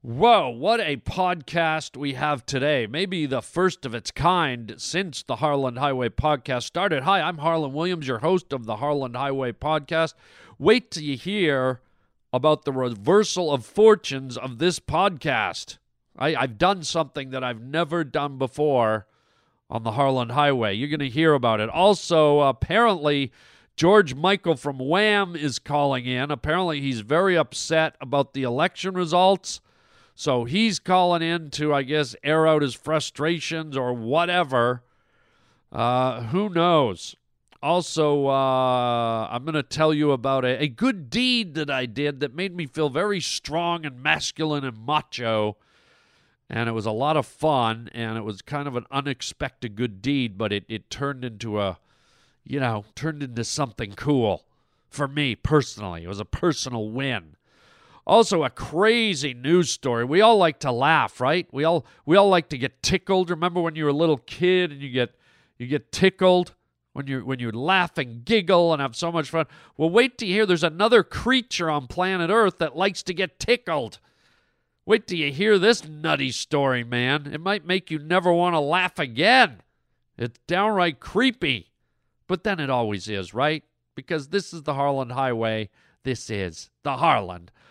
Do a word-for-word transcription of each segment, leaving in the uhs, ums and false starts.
Whoa, what a podcast we have today. Maybe the first of its kind since the Harland Highway podcast started. Hi, I'm Harland Williams, your host of the Harland Highway podcast. Wait till you hear about the reversal of fortunes of this podcast. I, I've done something that I've never done before on the Harland Highway. You're going to hear about it. Also, apparently, George Michael from Wham! Is calling in. Apparently, he's very upset about the election results. So he's calling in to, I guess, air out his frustrations or whatever. Uh, who knows? Also, uh, I'm going to tell you about a, a good deed that I did that made me feel very strong and masculine and macho. And it was a lot of fun, and it was kind of an unexpected good deed, but it, it turned into a, you know, turned into something cool for me personally. It was a personal win. Also, a crazy news story. We all like to laugh, right? We all we all like to get tickled. Remember when you were a little kid and you get you get tickled when you when you laugh and giggle and have so much fun? Well, wait till you hear there's another creature on planet Earth that likes to get tickled. Wait till you hear this nutty story, man. It might make you never want to laugh again. It's downright creepy. But then it always is, right? Because this is the Harland Highway. This is the Harland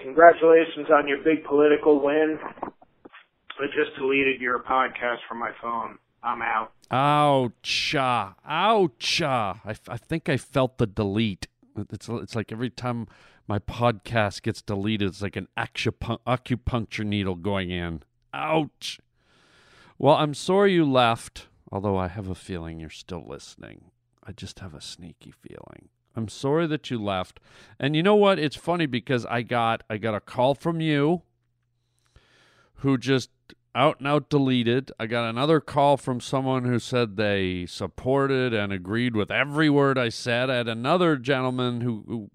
Congratulations on your big political win. I just deleted your podcast from my phone. I'm out. Oucha. Oucha. I, I think I felt the delete. It's it's like every time my podcast gets deleted, it's like an acupun- acupuncture needle going in. Ouch. Well, I'm sorry you left, although I have a feeling you're still listening. I just have a sneaky feeling. I'm sorry that you left. And you know what? It's funny because I got I got a call from you who just out and out deleted. I got another call from someone who said they supported and agreed with every word I said. I had another gentleman who who,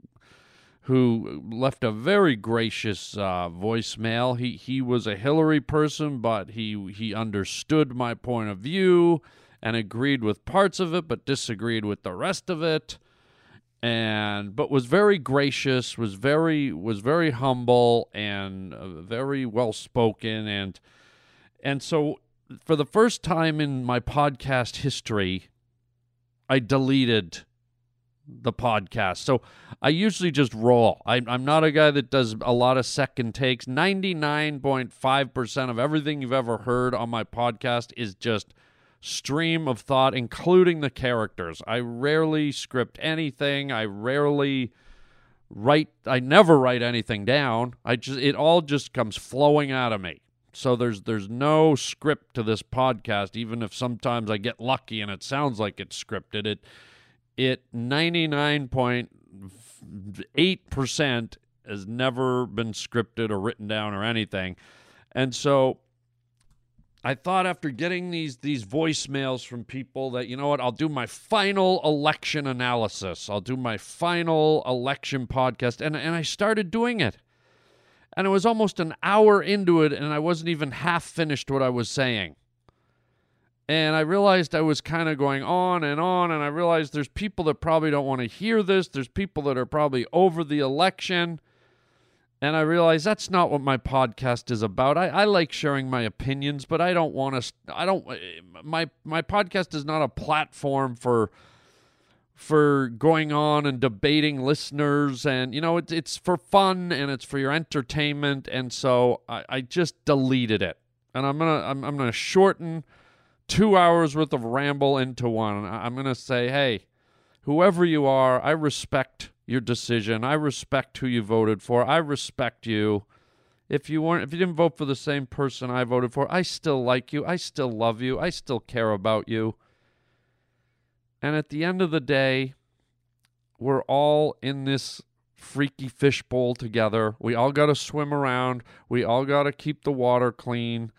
who left a very gracious uh, voicemail. He he was a Hillary person, but he he understood my point of view and agreed with parts of it, but disagreed with the rest of it. And but was very gracious, was very was very humble and uh, very well spoken, and and so for the first time in my podcast history, I deleted the podcast. So I usually just roll. I, I'm not a guy that does a lot of second takes. ninety-nine point five percent of everything you've ever heard on my podcast is just stream of thought, including the characters. I rarely script anything. I rarely write. I never write anything down. I just it all just comes flowing out of me. So there's there's no script to this podcast. Even if sometimes I get lucky and it sounds like it's scripted, it it ninety-nine point eight percent has never been scripted or written down or anything, and so I thought after getting these these voicemails from people that, you know what, I'll do my final election analysis. I'll do my final election podcast. And, and I started doing it. And it was almost an hour into it, and I wasn't even half finished what I was saying. And I realized I was kind of going on and on, and I realized there's people that probably don't want to hear this. There's people that are probably over the election. And I realized that's not what my podcast is about. I, I like sharing my opinions, but I don't want to. I don't. My my podcast is not a platform for for going on and debating listeners, and you know it's it's for fun and it's for your entertainment. And so I, I just deleted it, and I'm gonna I'm, I'm gonna shorten two hours worth of ramble into one. I'm going to say, hey, whoever you are, I respect your decision. I respect who you voted for. I respect you. If you weren't, if you didn't vote for the same person I voted for, I still like you. I still love you. I still care about you. And at the end of the day, we're all in this freaky fishbowl together. We all got to swim around. We all got to keep the water clean.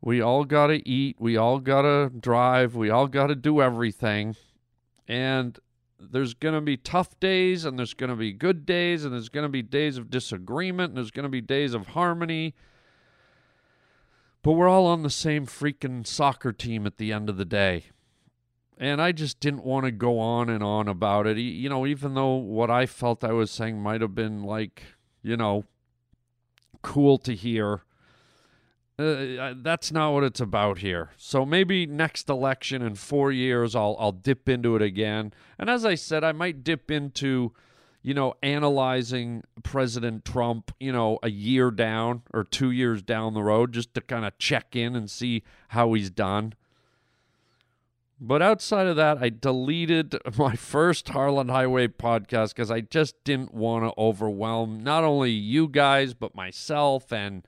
We all got to eat. We all got to drive. We all got to do everything. And there's going to be tough days, and there's going to be good days, and there's going to be days of disagreement, and there's going to be days of harmony. But we're all on the same freaking soccer team at the end of the day. And I just didn't want to go on and on about it. You know, even though what I felt I was saying might have been, like, you know, cool to hear, uh, that's not what it's about here. So maybe next election in four years, I'll I'll dip into it again. And as I said, I might dip into, you know, analyzing President Trump, you know, a year down or two years down the road, just to kind of check in and see how he's done. But outside of that, I deleted my first Harland Highway podcast because I just didn't want to overwhelm not only you guys, but myself. And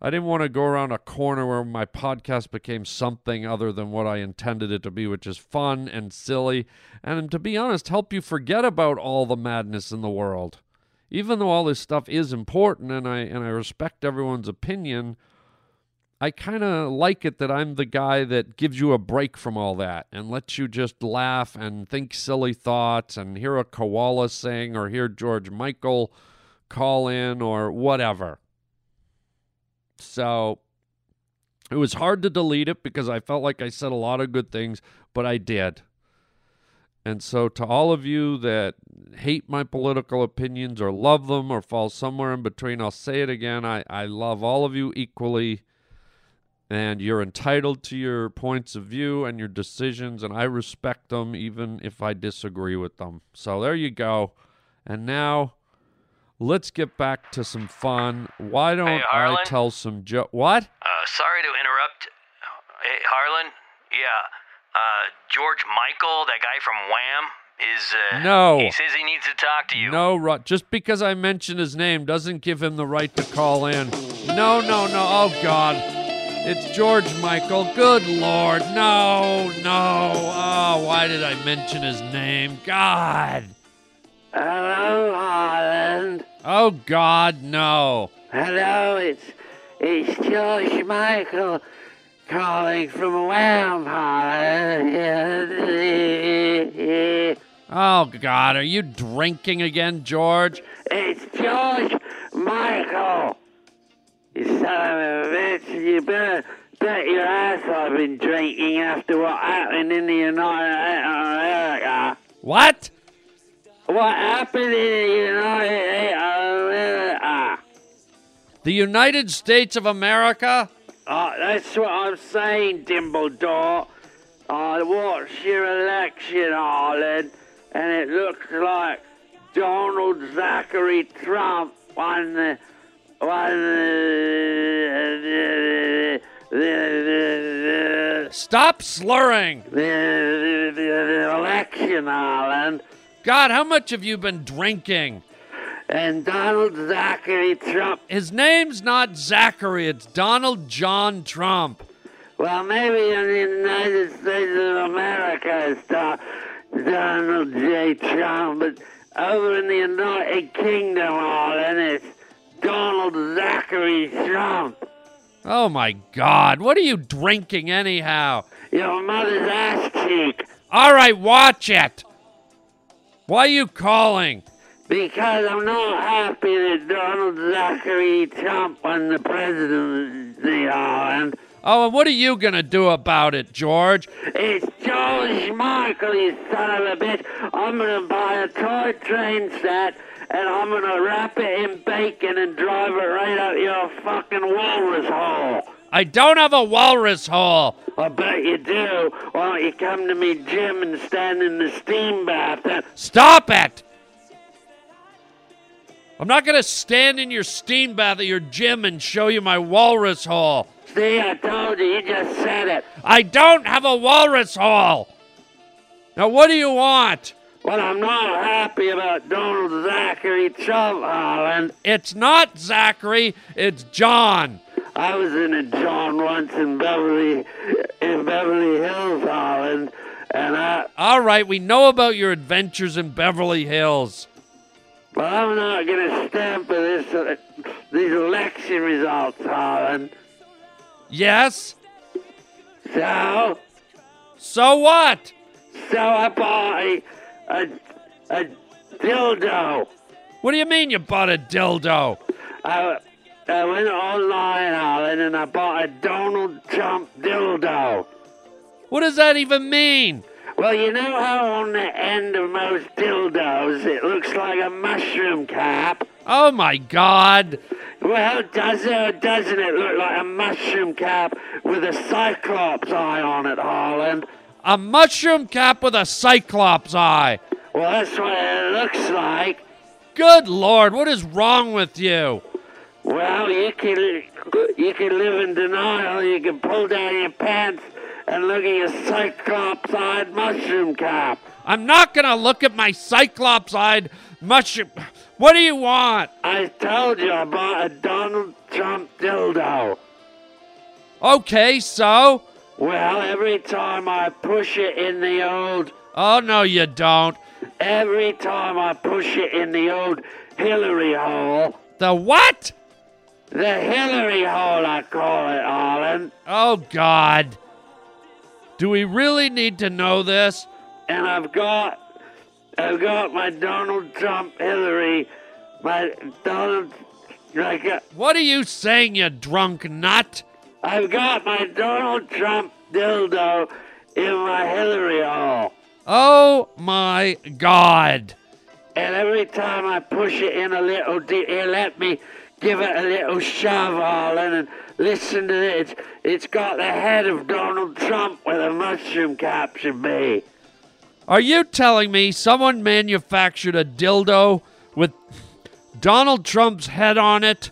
I didn't want to go around a corner where my podcast became something other than what I intended it to be, which is fun and silly. And to be honest, help you forget about all the madness in the world. Even though all this stuff is important and I, and I respect everyone's opinion, I kind of like it that I'm the guy that gives you a break from all that and lets you just laugh and think silly thoughts and hear a koala sing or hear George Michael call in or whatever. So it was hard to delete it because I felt like I said a lot of good things, but I did. And so to all of you that hate my political opinions or love them or fall somewhere in between, I'll say it again. I, I love all of you equally. And you're entitled to your points of view and your decisions, and I respect them even if I disagree with them. So there you go. And now let's get back to some fun. Why don't hey, I tell some jo- What? Uh, sorry to interrupt. Hey, Harlan? Yeah. Uh, George Michael, that guy from Wham!, is uh, no. He says he needs to talk to you. No, right. Just because I mentioned his name doesn't give him the right to call in. No, no, no. Oh, God. It's George Michael. Good Lord. No, no. Oh, why did I mention his name? God. Hello, Harland. Oh, God, no. Hello, it's, it's George Michael calling from Wham!, Harland. Oh, God, are you drinking again, George? It's George Michael. You son of a bitch, you better bet your ass I've been drinking after what happened in the United States of America. What? What happened in the United States of America? The United States of America? Oh, that's what I'm saying, Dimbledore. I watched your election, Ireland, and it looks like Donald Zachary Trump won the... Stop slurring! The election, Harland. God, how much have you been drinking? And Donald Zachary Trump. His name's not Zachary, it's Donald John Trump. Well, maybe in the United States of America it's Donald J. Trump, but over in the United Kingdom, Harland, it's Donald Zachary Trump. Oh, my God. What are you drinking, anyhow? Your mother's ass cheek. All right, watch it. Why are you calling? Because I'm not happy that Donald Zachary Trump won the presidency, Harland. Oh, and what are you going to do about it, George? It's George Michael, you son of a bitch. I'm going to buy a toy train set, and I'm going to wrap it in bacon and drive it right out your fucking walrus hole. I don't have a walrus hole. I bet you do. Why don't you come to me, Jim, and stand in the steam bath? Stop it! I'm not going to stand in your steam bath at your gym and show you my walrus hole. See, I told you. You just said it. I don't have a walrus hole. Now, what do you want? Well, I'm not happy about Donald Zachary Trump, Harland. It's not Zachary. It's John. I was in a John once in Beverly, in Beverly Hills, Harland, and I... All right, we know about your adventures in Beverly Hills. But I'm not going to stand for this, uh, these election results, Harland. Yes? So? So what? So I bought a, a, a dildo. What do you mean you bought a dildo? I, I went online, Harland, and I bought a Donald Trump dildo. What does that even mean? Well, you know how on the end of most dildos it looks like a mushroom cap? Oh, my God. Well, does it or doesn't it look like a mushroom cap with a cyclops eye on it, Harland? A mushroom cap with a cyclops eye? Well, that's what it looks like. Good Lord, what is wrong with you? Well, you can, you can live in denial. You can pull down your pants and look at your cyclops-eyed mushroom cap. I'm not going to look at my cyclops-eyed mushroom... What do you want? I told you I bought a Donald Trump dildo. Okay, so? Well, every time I push it in the old... Oh, no, you don't. Every time I push it in the old Hillary hole... The what? The Hillary hole, I call it, Harland. Oh, God. Do we really need to know this? And I've got... I've got my Donald Trump Hillary, my Donald... Like a, what are you saying, you drunk nut? I've got my Donald Trump dildo in my Hillary hole. Oh, my God. And every time I push it in a little... It let me give it a little shove, Harland, and listen to this. It's got the head of Donald Trump where the mushroom cap should be. Are you telling me someone manufactured a dildo with Donald Trump's head on it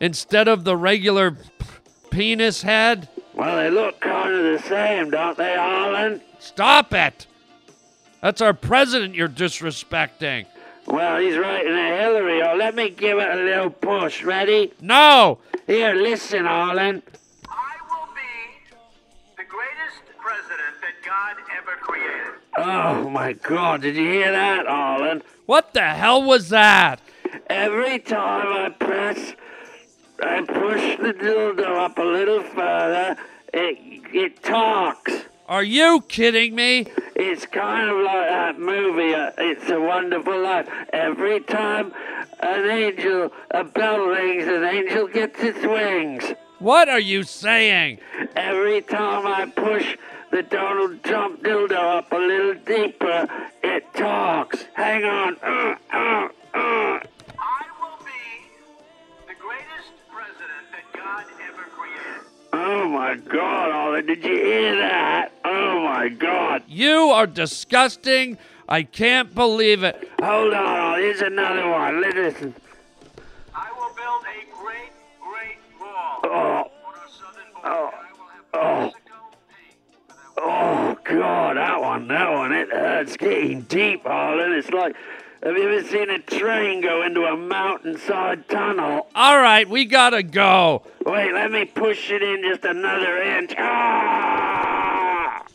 instead of the regular penis head? Well, they look kind of the same, don't they, Harland? Stop it! That's our president you're disrespecting. Well, he's right in a Hillary. Oh, let me give it a little push. Ready? No! Here, listen, Harland. I will be the greatest president that God ever created. Oh, my God. Did you hear that, Harland? What the hell was that? Every time I press, I push the dildo up a little further, it, it talks. Are you kidding me? It's kind of like that movie, uh, It's a Wonderful Life. Every time an angel, a bell rings, an angel gets its wings. What are you saying? Every time I push... the Donald Trump dildo up a little deeper, it talks. Hang on. Uh, uh, uh. I will be the greatest president that God ever created. Oh, my God, Harland. Did you hear that? Oh, my God. You are disgusting. I can't believe it. Hold on, Harland. Here's another one. Listen. I will build a great, great wall. Oh. On our southern border. Oh. I will have oh. Oh, God, that one, that one, it hurts getting deep, Harland. It's like, have you ever seen a train go into a mountainside tunnel? All right, we gotta go. Wait, let me push it in just another inch. Ah! I love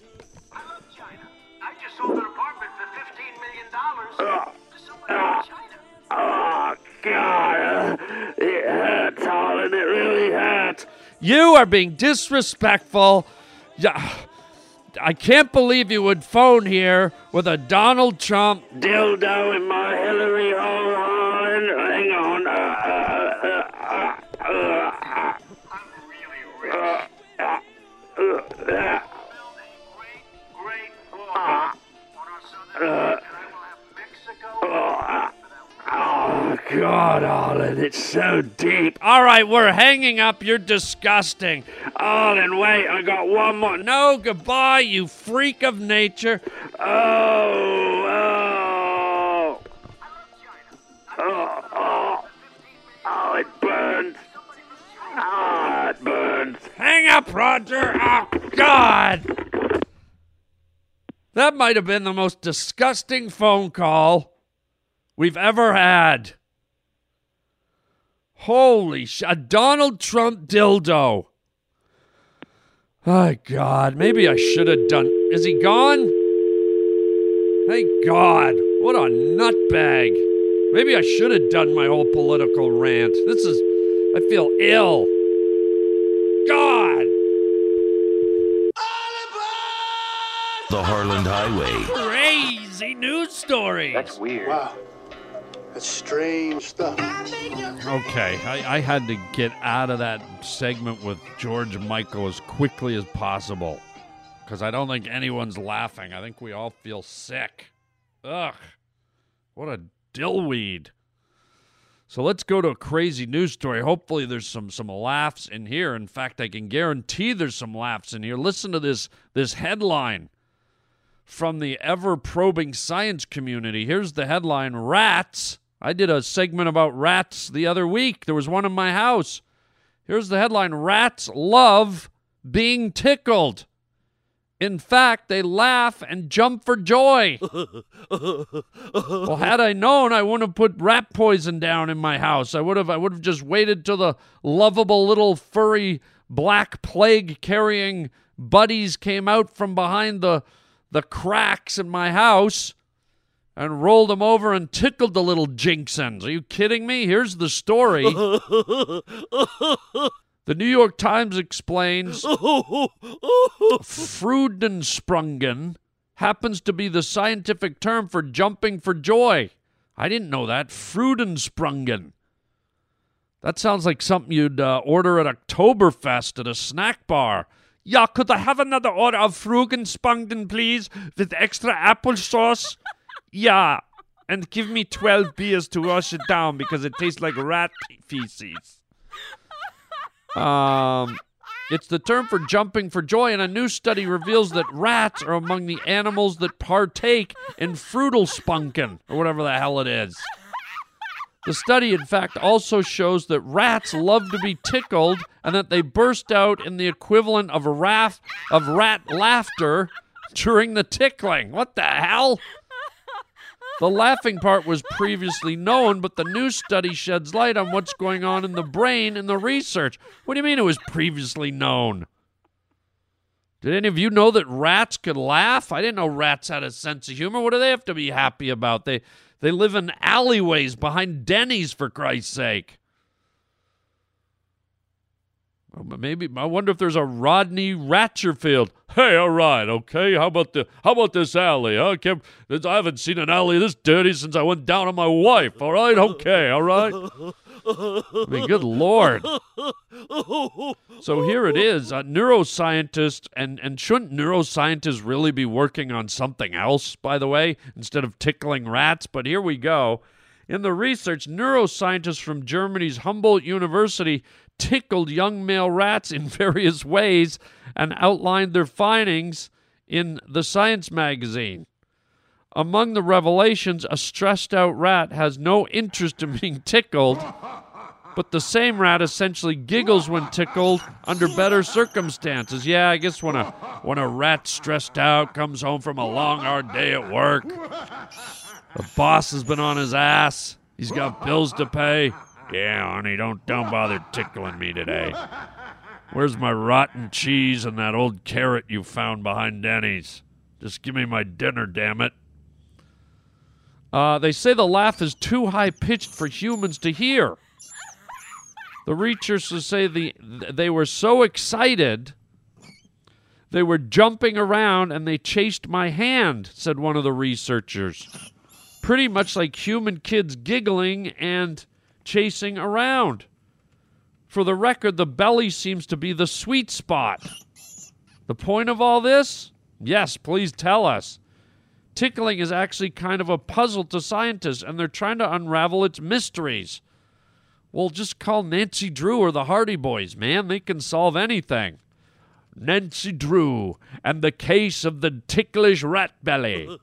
China. I just sold an apartment for fifteen million dollars uh, to someone uh, in China. Oh, God, uh, it hurts, Harland, it really hurts. You are being disrespectful. Yeah. I can't believe you would phone here with a Donald Trump dildo in my Hillary hole, Harland. Hang on. Uh, uh, uh, uh, uh, I'm really rich. Uh, uh, uh, uh, build a great, great wall uh, on our southern uh, border, and I will have Mexico. Uh, uh, oh, God, Harland, it's so deep. All right, we're hanging up. You're disgusting. Harland, wait, I got one more. No, goodbye, you freak of nature. Oh, oh. I love China. I love China. Oh, oh. heavens. Hang up, Roger. Oh, God. That might have been the most disgusting phone call we've ever had. Holy shit. A Donald Trump dildo. Oh, God. Maybe I should have done... Is he gone? Thank God. What a nutbag. Maybe I should have done my whole political rant. This is... I feel ill. God! The Harland Highway. Crazy news stories. That's weird. Wow. That's strange stuff. Okay, I, I had to get out of that segment with George Michael as quickly as possible. Because I don't think anyone's laughing. I think we all feel sick. Ugh. What a dillweed. So let's go to a crazy news story. Hopefully there's some some laughs in here. In fact, I can guarantee there's some laughs in here. Listen to this, this headline from the ever-probing science community. Here's the headline, rats. I did a segment about rats the other week. There was one in my house. Here's the headline, rats love being tickled. In fact, they laugh and jump for joy. Well, had I known, I wouldn't have put rat poison down in my house. I would have I would have just waited till the lovable little furry black plague-carrying buddies came out from behind the, the cracks in my house and rolled them over and tickled the little jinxins. Are you kidding me? Here's the story. The New York Times explains Freudensprungen happens to be the scientific term for jumping for joy. I didn't know that. Freudensprungen. That sounds like something you'd uh, order at Oktoberfest at a snack bar. Yeah, could I have another order of Freudensprungen, please, with extra applesauce? Yeah, and give me twelve beers to wash it down because it tastes like rat feces. Um, it's the term for jumping for joy, and a new study reveals that rats are among the animals that partake in Frudelspunken, or whatever the hell it is. The study, in fact, also shows that rats love to be tickled and that they burst out in the equivalent of a raft of rat laughter during the tickling. What the hell? The laughing part was previously known, but the new study sheds light on what's going on in the brain in the research. What do you mean it was previously known? Did any of you know that rats could laugh? I didn't know rats had a sense of humor. What do they have to be happy about? They they live in alleyways behind Denny's, for Christ's sake. Well, maybe I wonder if there's a Rodney Ratcherfield. Hey, all right, okay. How about the how about this alley? Huh? I, can't, I haven't seen an alley this dirty since I went down on my wife. All right, okay, all right. I mean, good Lord. So here it is. A neuroscientist, and, and shouldn't neuroscientists really be working on something else, by the way, instead of tickling rats? But here we go. In the research, neuroscientists from Germany's Humboldt University tickled young male rats in various ways and outlined their findings in the Science magazine. Among the revelations, a stressed-out rat has no interest in being tickled, but the same rat essentially giggles when tickled under better circumstances. Yeah, I guess when a when a rat stressed out comes home from a long, hard day at work, the boss has been on his ass, he's got bills to pay. Yeah, honey, don't don't bother tickling me today. Where's my rotten cheese and that old carrot you found behind Denny's? Just give me my dinner, damn it. Uh, they say the laugh is too high-pitched for humans to hear. The researchers say the they were so excited, they were jumping around and they chased my hand, said one of the researchers. Pretty much like human kids giggling and chasing around. For the record, the belly seems to be the sweet spot. The point of all this? Yes, please tell us. Tickling is actually kind of a puzzle to scientists, and they're trying to unravel its mysteries. Well, just call Nancy Drew or the Hardy Boys, man. They can solve anything. Nancy Drew and the case of the ticklish rat belly.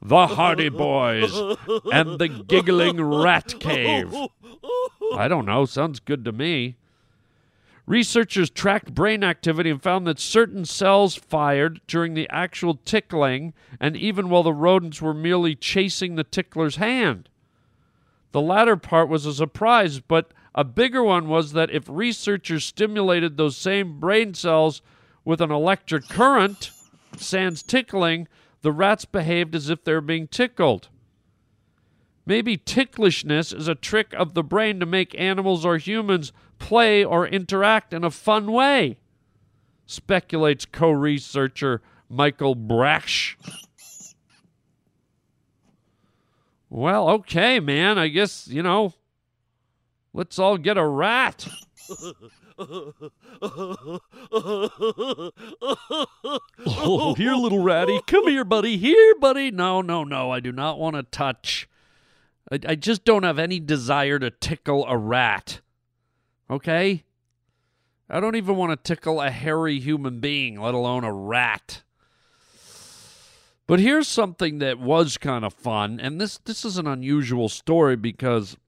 The Hardy Boys and the Giggling Rat Cave. I don't know. Sounds good to me. Researchers tracked brain activity and found that certain cells fired during the actual tickling and even while the rodents were merely chasing the tickler's hand. The latter part was a surprise, but a bigger one was that if researchers stimulated those same brain cells with an electric current, sans tickling, the rats behaved as if they were being tickled. Maybe ticklishness is a trick of the brain to make animals or humans play or interact in a fun way, speculates co-researcher Michael Brash. Well, okay, man. I guess, you know, let's all get a rat. Oh, here, little ratty. Come here, buddy. Here, buddy. No, no, no. I do not want to touch. I, I just don't have any desire to tickle a rat. Okay? I don't even want to tickle a hairy human being, let alone a rat. But here's something that was kind of fun, and this, this is an unusual story because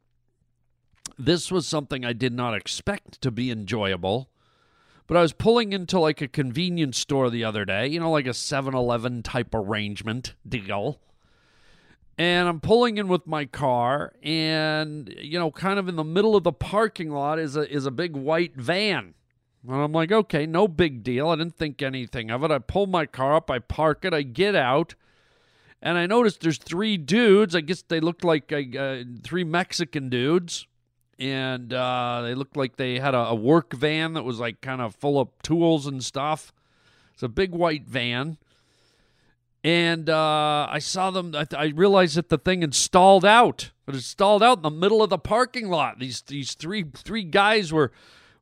this was something I did not expect to be enjoyable. But I was pulling into like a convenience store the other day, you know, like a seven eleven type arrangement deal. And I'm pulling in with my car, and, you know, kind of in the middle of the parking lot is a is a big white van. And I'm like, okay, no big deal. I didn't think anything of it. I pull my car up, I park it, I get out, and I noticed there's three dudes. I guess they looked like uh, three Mexican dudes, and uh, they looked like they had a, a work van that was, like, kind of full of tools and stuff. It's a big white van. And uh, I saw them, I, th- I realized that the thing had stalled out. It had stalled out in the middle of the parking lot. These these three three guys were,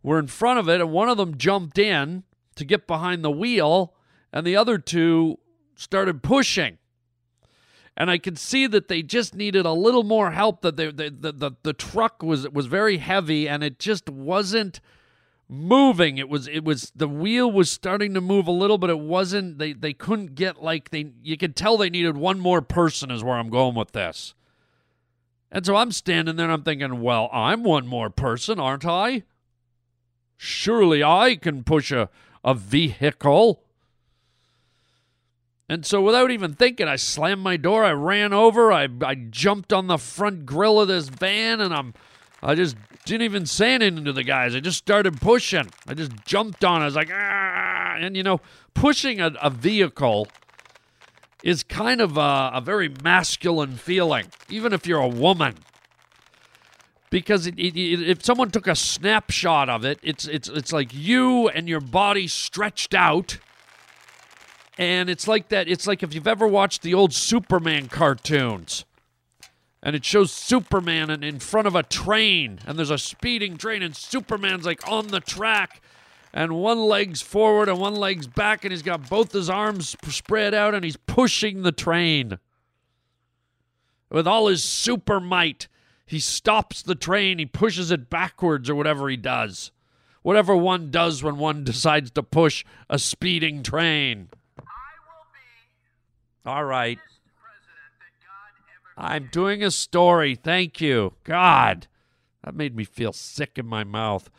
were in front of it, and one of them jumped in to get behind the wheel, and the other two started pushing. And I could see that they just needed a little more help, that they, they, the, the, the truck was was very heavy, and it just wasn't moving. It was, it was, the wheel was starting to move a little, but it wasn't, they, they couldn't get like they, you could tell they needed one more person is where I'm going with this. And so I'm standing there and I'm thinking, well, I'm one more person, aren't I? Surely I can push a, a vehicle. And so without even thinking, I slammed my door, I ran over, I, I jumped on the front grill of this van, and I'm I just didn't even say anything to the guys. I just started pushing. I just jumped on it. I was like, ah. And, you know, pushing a, a vehicle is kind of a, a very masculine feeling, even if you're a woman. Because it, it, it, if someone took a snapshot of it, it's it's it's like you and your body stretched out. And it's like that. It's like if you've ever watched the old Superman cartoons. And it shows Superman in, in front of a train, and there's a speeding train, and Superman's like on the track, and one leg's forward and one leg's back, and he's got both his arms spread out, and he's pushing the train. With all his super might, he stops the train, he pushes it backwards or whatever he does. Whatever one does when one decides to push a speeding train. I will be. All right. I'm doing a story. Thank you. God, that made me feel sick in my mouth.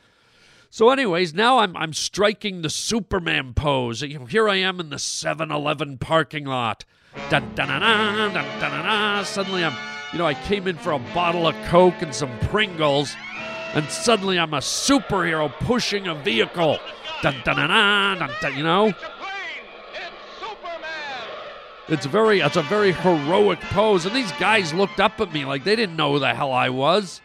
So anyways, now I'm I'm striking the Superman pose. Here I am in the seven eleven parking lot. Da-da-na-na, da-da-na-na. Suddenly I'm, you know, I came in for a bottle of Coke and some Pringles, and suddenly I'm a superhero pushing a vehicle. Da-da-na-na, da, you know? It's very, it's a very heroic pose. And these guys looked up at me like they didn't know who the hell I was.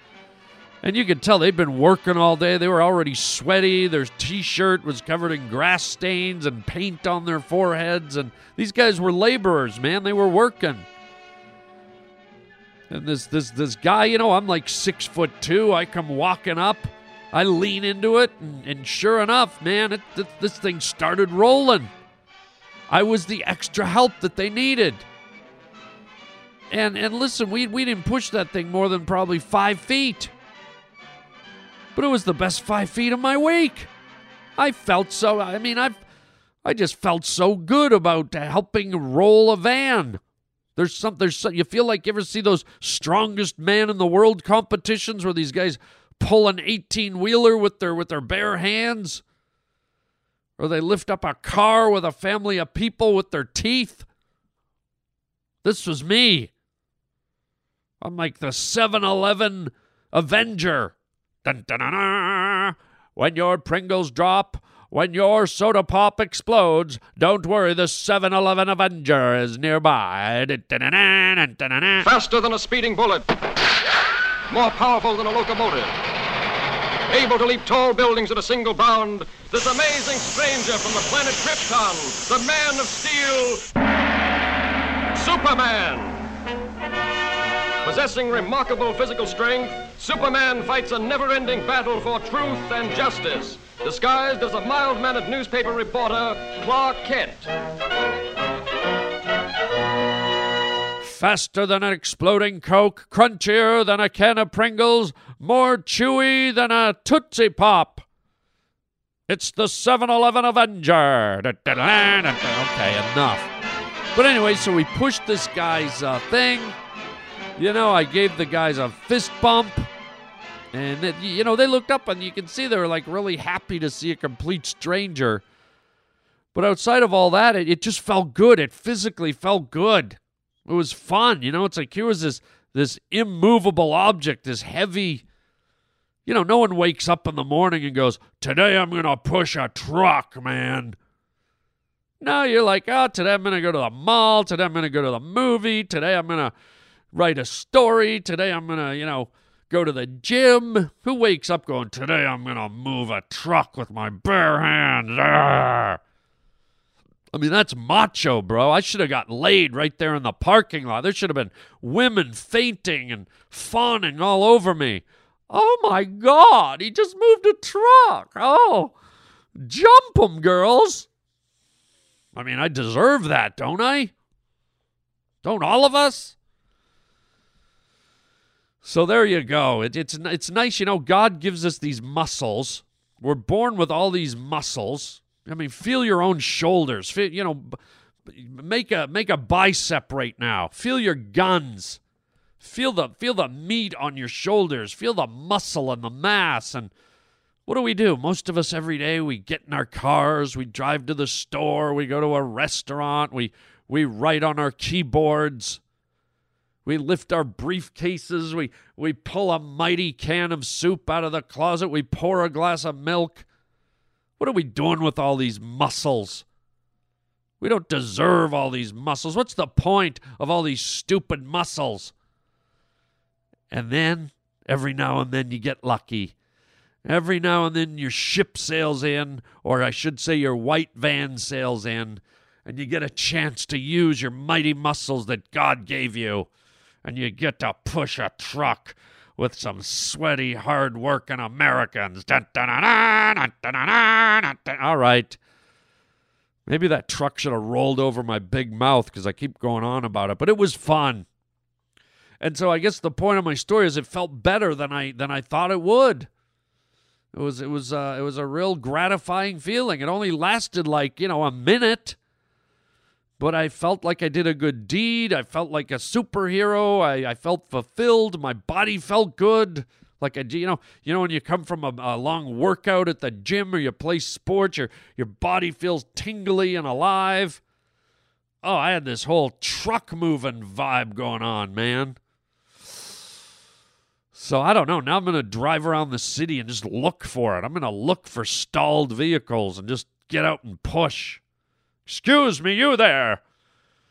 And you could tell they'd been working all day. They were already sweaty. Their T-shirt was covered in grass stains and paint on their foreheads. And these guys were laborers, man. They were working. And this this this guy, you know, I'm like six foot two. I come walking up. I lean into it. And, and sure enough, man, it, th- this thing started rolling. I was the extra help that they needed. And and listen, we we didn't push that thing more than probably five feet. But it was the best five feet of my week. I felt so, I mean, I've I just felt so good about helping roll a van. There's some, there's some, you feel like, you ever see those strongest man in the world competitions where these guys pull an eighteen-wheeler with their with their bare hands, or they lift up a car with a family of people with their teeth. This was me. I'm like the seven eleven Avenger. Dun, dun, dun, dun. When your Pringles drop, when your soda pop explodes, don't worry, the seven eleven Avenger is nearby. Dun, dun, dun, dun, dun, dun, dun. Faster than a speeding bullet. More powerful than a locomotive. Able to leap tall buildings at a single bound, this amazing stranger from the planet Krypton, the Man of Steel, Superman. Possessing remarkable physical strength, Superman fights a never-ending battle for truth and justice, disguised as a mild-mannered newspaper reporter, Clark Kent. Faster than an exploding Coke, crunchier than a can of Pringles, more chewy than a Tootsie Pop. It's the seven eleven Avenger. Okay, enough. But anyway, so we pushed this guy's uh, thing. You know, I gave the guys a fist bump, and, it, you know, they looked up, and you can see they were, like, really happy to see a complete stranger. But outside of all that, it, it just felt good. It physically felt good. It was fun, you know. It's like here was this, this immovable object, this heavy, you know, no one wakes up in the morning and goes, today I'm going to push a truck, man. No, you're like, oh, today I'm going to go to the mall. Today I'm going to go to the movie. Today I'm going to write a story. Today I'm going to, you know, go to the gym. Who wakes up going, today I'm going to move a truck with my bare hands? Arr! I mean, that's macho, bro. I should have got laid right there in the parking lot. There should have been women fainting and fawning all over me. Oh, my God. He just moved a truck. Oh, jump him, girls. I mean, I deserve that, don't I? Don't all of us? So there you go. It, it's it's nice, you know, God gives us these muscles. We're born with all these muscles. I mean, feel your own shoulders. Feel, you know, make a make a bicep right now. Feel your guns. Feel the feel the meat on your shoulders. Feel the muscle and the mass. And what do we do? Most of us every day we get in our cars, we drive to the store, we go to a restaurant, we we write on our keyboards. We lift our briefcases. We, we pull a mighty can of soup out of the closet. We pour a glass of milk. What are we doing with all these muscles? We don't deserve all these muscles. What's the point of all these stupid muscles? And then, every now and then, you get lucky. Every now and then, your ship sails in, or I should say your white van sails in, and you get a chance to use your mighty muscles that God gave you. And you get to push a truck with some sweaty, hard-working Americans. Dun, dun, dun, dun, dun, dun, dun, dun. All right. Maybe that truck should have rolled over my big mouth because I keep going on about it. But it was fun. And so I guess the point of my story is it felt better than I than I thought it would. It was it was uh, it was a real gratifying feeling. It only lasted like, you know, a minute. But I felt like I did a good deed. I felt like a superhero. I, I felt fulfilled. My body felt good. Like, I, you know, you know, when you come from a, a long workout at the gym or you play sports, your, your body feels tingly and alive. Oh, I had this whole truck-moving vibe going on, man. So I don't know. Now I'm going to drive around the city and just look for it. I'm going to look for stalled vehicles and just get out and push. Excuse me, you there.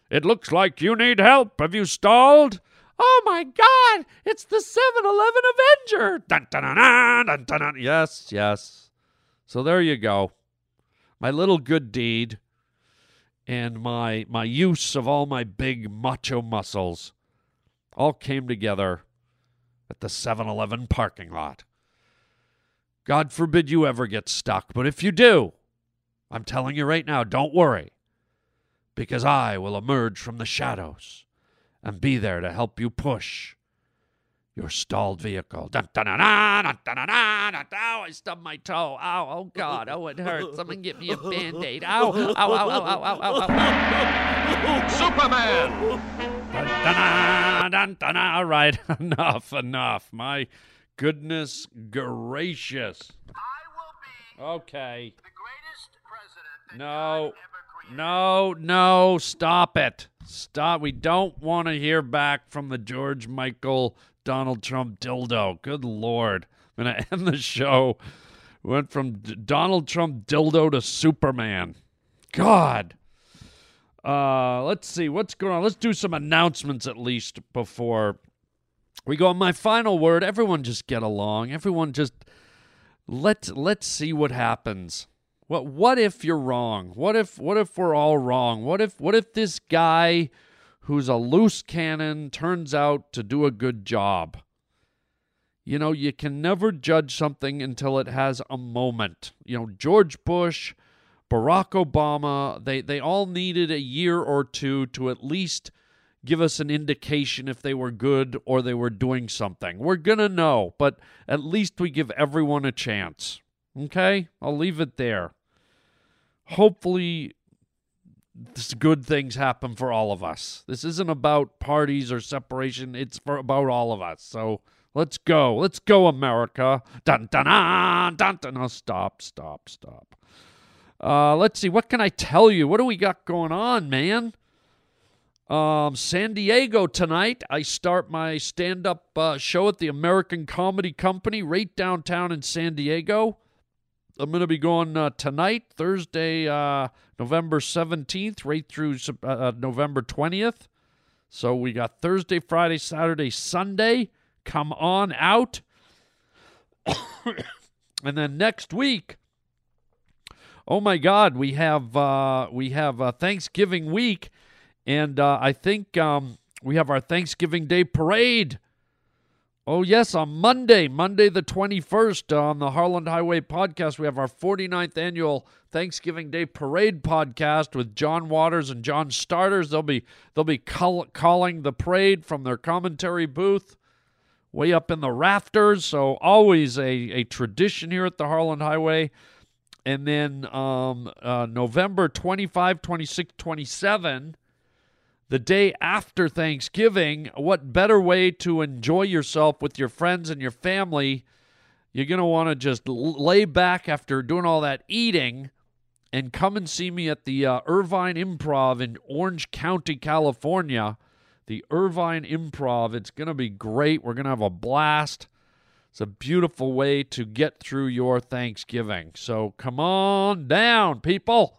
It looks like you need help. Have you stalled? Oh, my God. It's the seven eleven Avenger. Dun, dun, dun, dun, dun, dun. Yes, yes. So there you go. My little good deed and my my use of all my big macho muscles all came together at the seven eleven parking lot. God forbid you ever get stuck, but if you do, I'm telling you right now, don't worry, because I will emerge from the shadows and be there to help you push your stalled vehicle. Dun, dun, dun, dun, dun, dun, dun, dun, dun. Ow, I stubbed my toe. Ow, oh, God. Oh, it hurts. Someone give me a Band-Aid. Ow, ow, ow, ow, ow, ow, ow, ow. Superman! Dun, dun, dun, dun, dun, dun. All right, enough, enough. My goodness gracious. I will be okay. The greatest president that no, God ever created. No, no, stop it. Stop. We don't want to hear back from the George Michael, Donald Trump dildo. Good Lord. I'm going to end the show. Went from D- Donald Trump dildo to Superman. God. Uh, let's see. What's going on? Let's do some announcements at least before we go. My final word, everyone just get along. Everyone just, let's, let's see what happens. What, what if you're wrong? What if, what if we're all wrong? What if, what if this guy who's a loose cannon turns out to do a good job? You know, you can never judge something until it has a moment. You know, George Bush, Barack Obama, they, they all needed a year or two to at least give us an indication if they were good or they were doing something. We're going to know, but at least we give everyone a chance. Okay? I'll leave it there. Hopefully, good things happen for all of us. This isn't about parties or separation. It's for, about all of us. So let's go. Let's go, America. Dun, dun, dun, dun, dun. No, stop, stop, stop. Uh, let's see. What can I tell you? What do we got going on, man? Um, San Diego tonight. I start my stand-up uh, show at the American Comedy Company right downtown in San Diego. I'm going to be going uh, tonight, Thursday, uh, November seventeenth, right through uh, November twentieth. So we got Thursday, Friday, Saturday, Sunday. Come on out. And then next week, oh my God, we have uh, we have uh, Thanksgiving week, and uh, I think um, we have our Thanksgiving Day parade. Oh yes, on Monday, Monday the twenty-first, uh, on the Harland Highway podcast, we have our forty-ninth annual Thanksgiving Day parade podcast with John Waters and John Starters. They'll be they'll be call- calling the parade from their commentary booth, way up in the rafters. So always a a tradition here at the Harland Highway. And then um, uh, November twenty-fifth, twenty-sixth, twenty-seventh, the day after Thanksgiving, what better way to enjoy yourself with your friends and your family? You're going to want to just lay back after doing all that eating and come and see me at the uh, Irvine Improv in Orange County, California. The Irvine Improv. It's going to be great. We're going to have a blast. It's a beautiful way to get through your Thanksgiving. So come on down, people.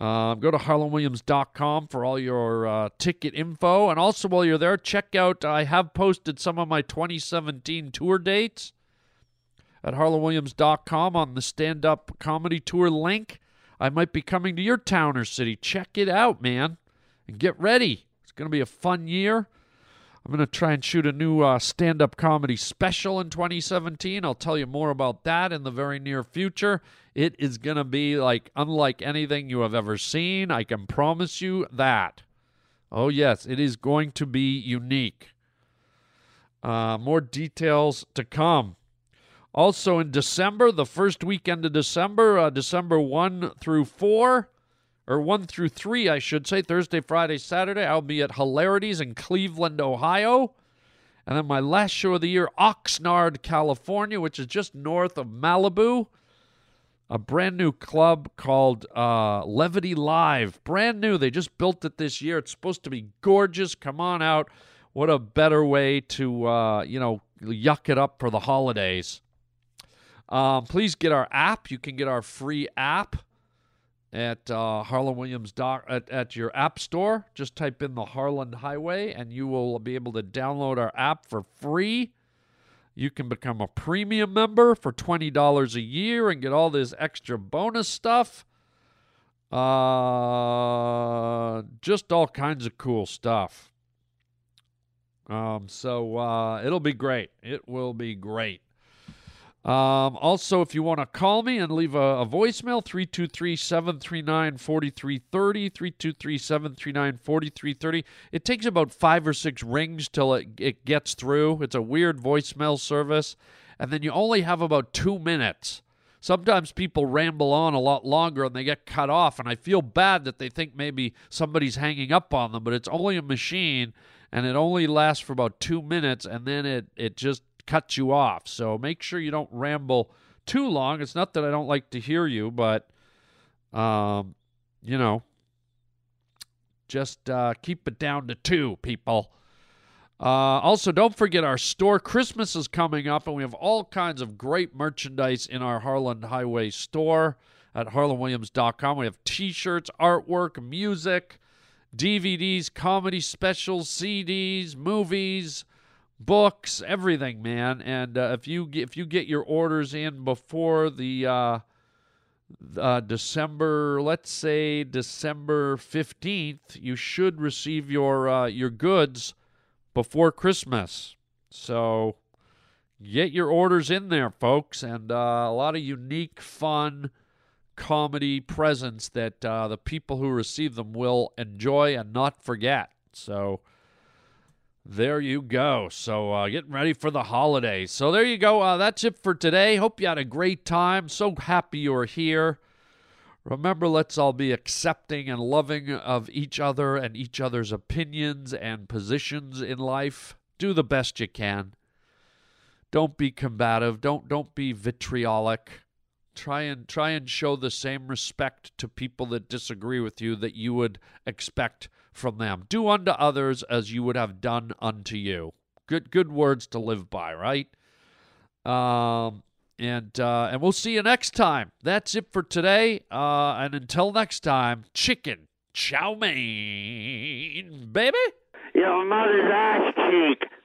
Uh, go to harland williams dot com for all your uh, ticket info. And also while you're there, check out, I have posted some of my twenty seventeen tour dates at harland williams dot com on the stand-up comedy tour link. I might be coming to your town or city. Check it out, man, and get ready. It's going to be a fun year. I'm going to try and shoot a new uh, stand-up comedy special in twenty seventeen. I'll tell you more about that in the very near future. It is going to be like unlike anything you have ever seen. I can promise you that. Oh, yes, it is going to be unique. Uh, more details to come. Also in December, the first weekend of December, uh, December first through fourth, or one through three, I should say, Thursday, Friday, Saturday, I'll be at Hilarities in Cleveland, Ohio. And then my last show of the year, Oxnard, California, which is just north of Malibu, a brand new club called uh, Levity Live. Brand new. They just built it this year. It's supposed to be gorgeous. Come on out. What a better way to, uh, you know, yuck it up for the holidays. Um, please get our app. You can get our free app at uh, Harland Williams doc, at, at your app store. Just type in the Harland Highway, and you will be able to download our app for free. You can become a premium member for twenty dollars a year and get all this extra bonus stuff. Uh, just all kinds of cool stuff. Um, so uh, it'll be great. It will be great. Um, also, if you want to call me and leave a, a voicemail, three two three, seven three nine, four three three zero, three two three, seven three nine, four three three zero. It takes about five or six rings till it, it gets through. It's a weird voicemail service. And then you only have about two minutes. Sometimes people ramble on a lot longer and they get cut off. And I feel bad that they think maybe somebody's hanging up on them, but it's only a machine. And it only lasts for about two minutes, and then it, it just cut you off. So make sure you don't ramble too long. It's not that I don't like to hear you, but, um, you know, just uh, keep it down to two, people. Uh, also, don't forget our store. Christmas is coming up, and we have all kinds of great merchandise in our Harland Highway store at harland williams dot com. We have T-shirts, artwork, music, D V Ds, comedy specials, C Ds, movies, books, everything, man. And uh, if you get, if you get your orders in before the uh, uh, December, let's say December fifteenth, you should receive your uh, your goods before Christmas. So get your orders in there, folks, and uh, a lot of unique, fun comedy presents that uh, the people who receive them will enjoy and not forget. So there you go. So uh, getting ready for the holidays. So there you go. Uh, that's it for today. Hope you had a great time. So happy you're here. Remember, let's all be accepting and loving of each other and each other's opinions and positions in life. Do the best you can. Don't be combative. Don't don't be vitriolic. Try and try and show the same respect to people that disagree with you that you would expect from them. Do unto others as you would have done unto you. Good good words to live by, right? Um And uh, and we'll see you next time. That's it for today. Uh, and until next time, chicken chow mein, baby. Your mother's ass cheek.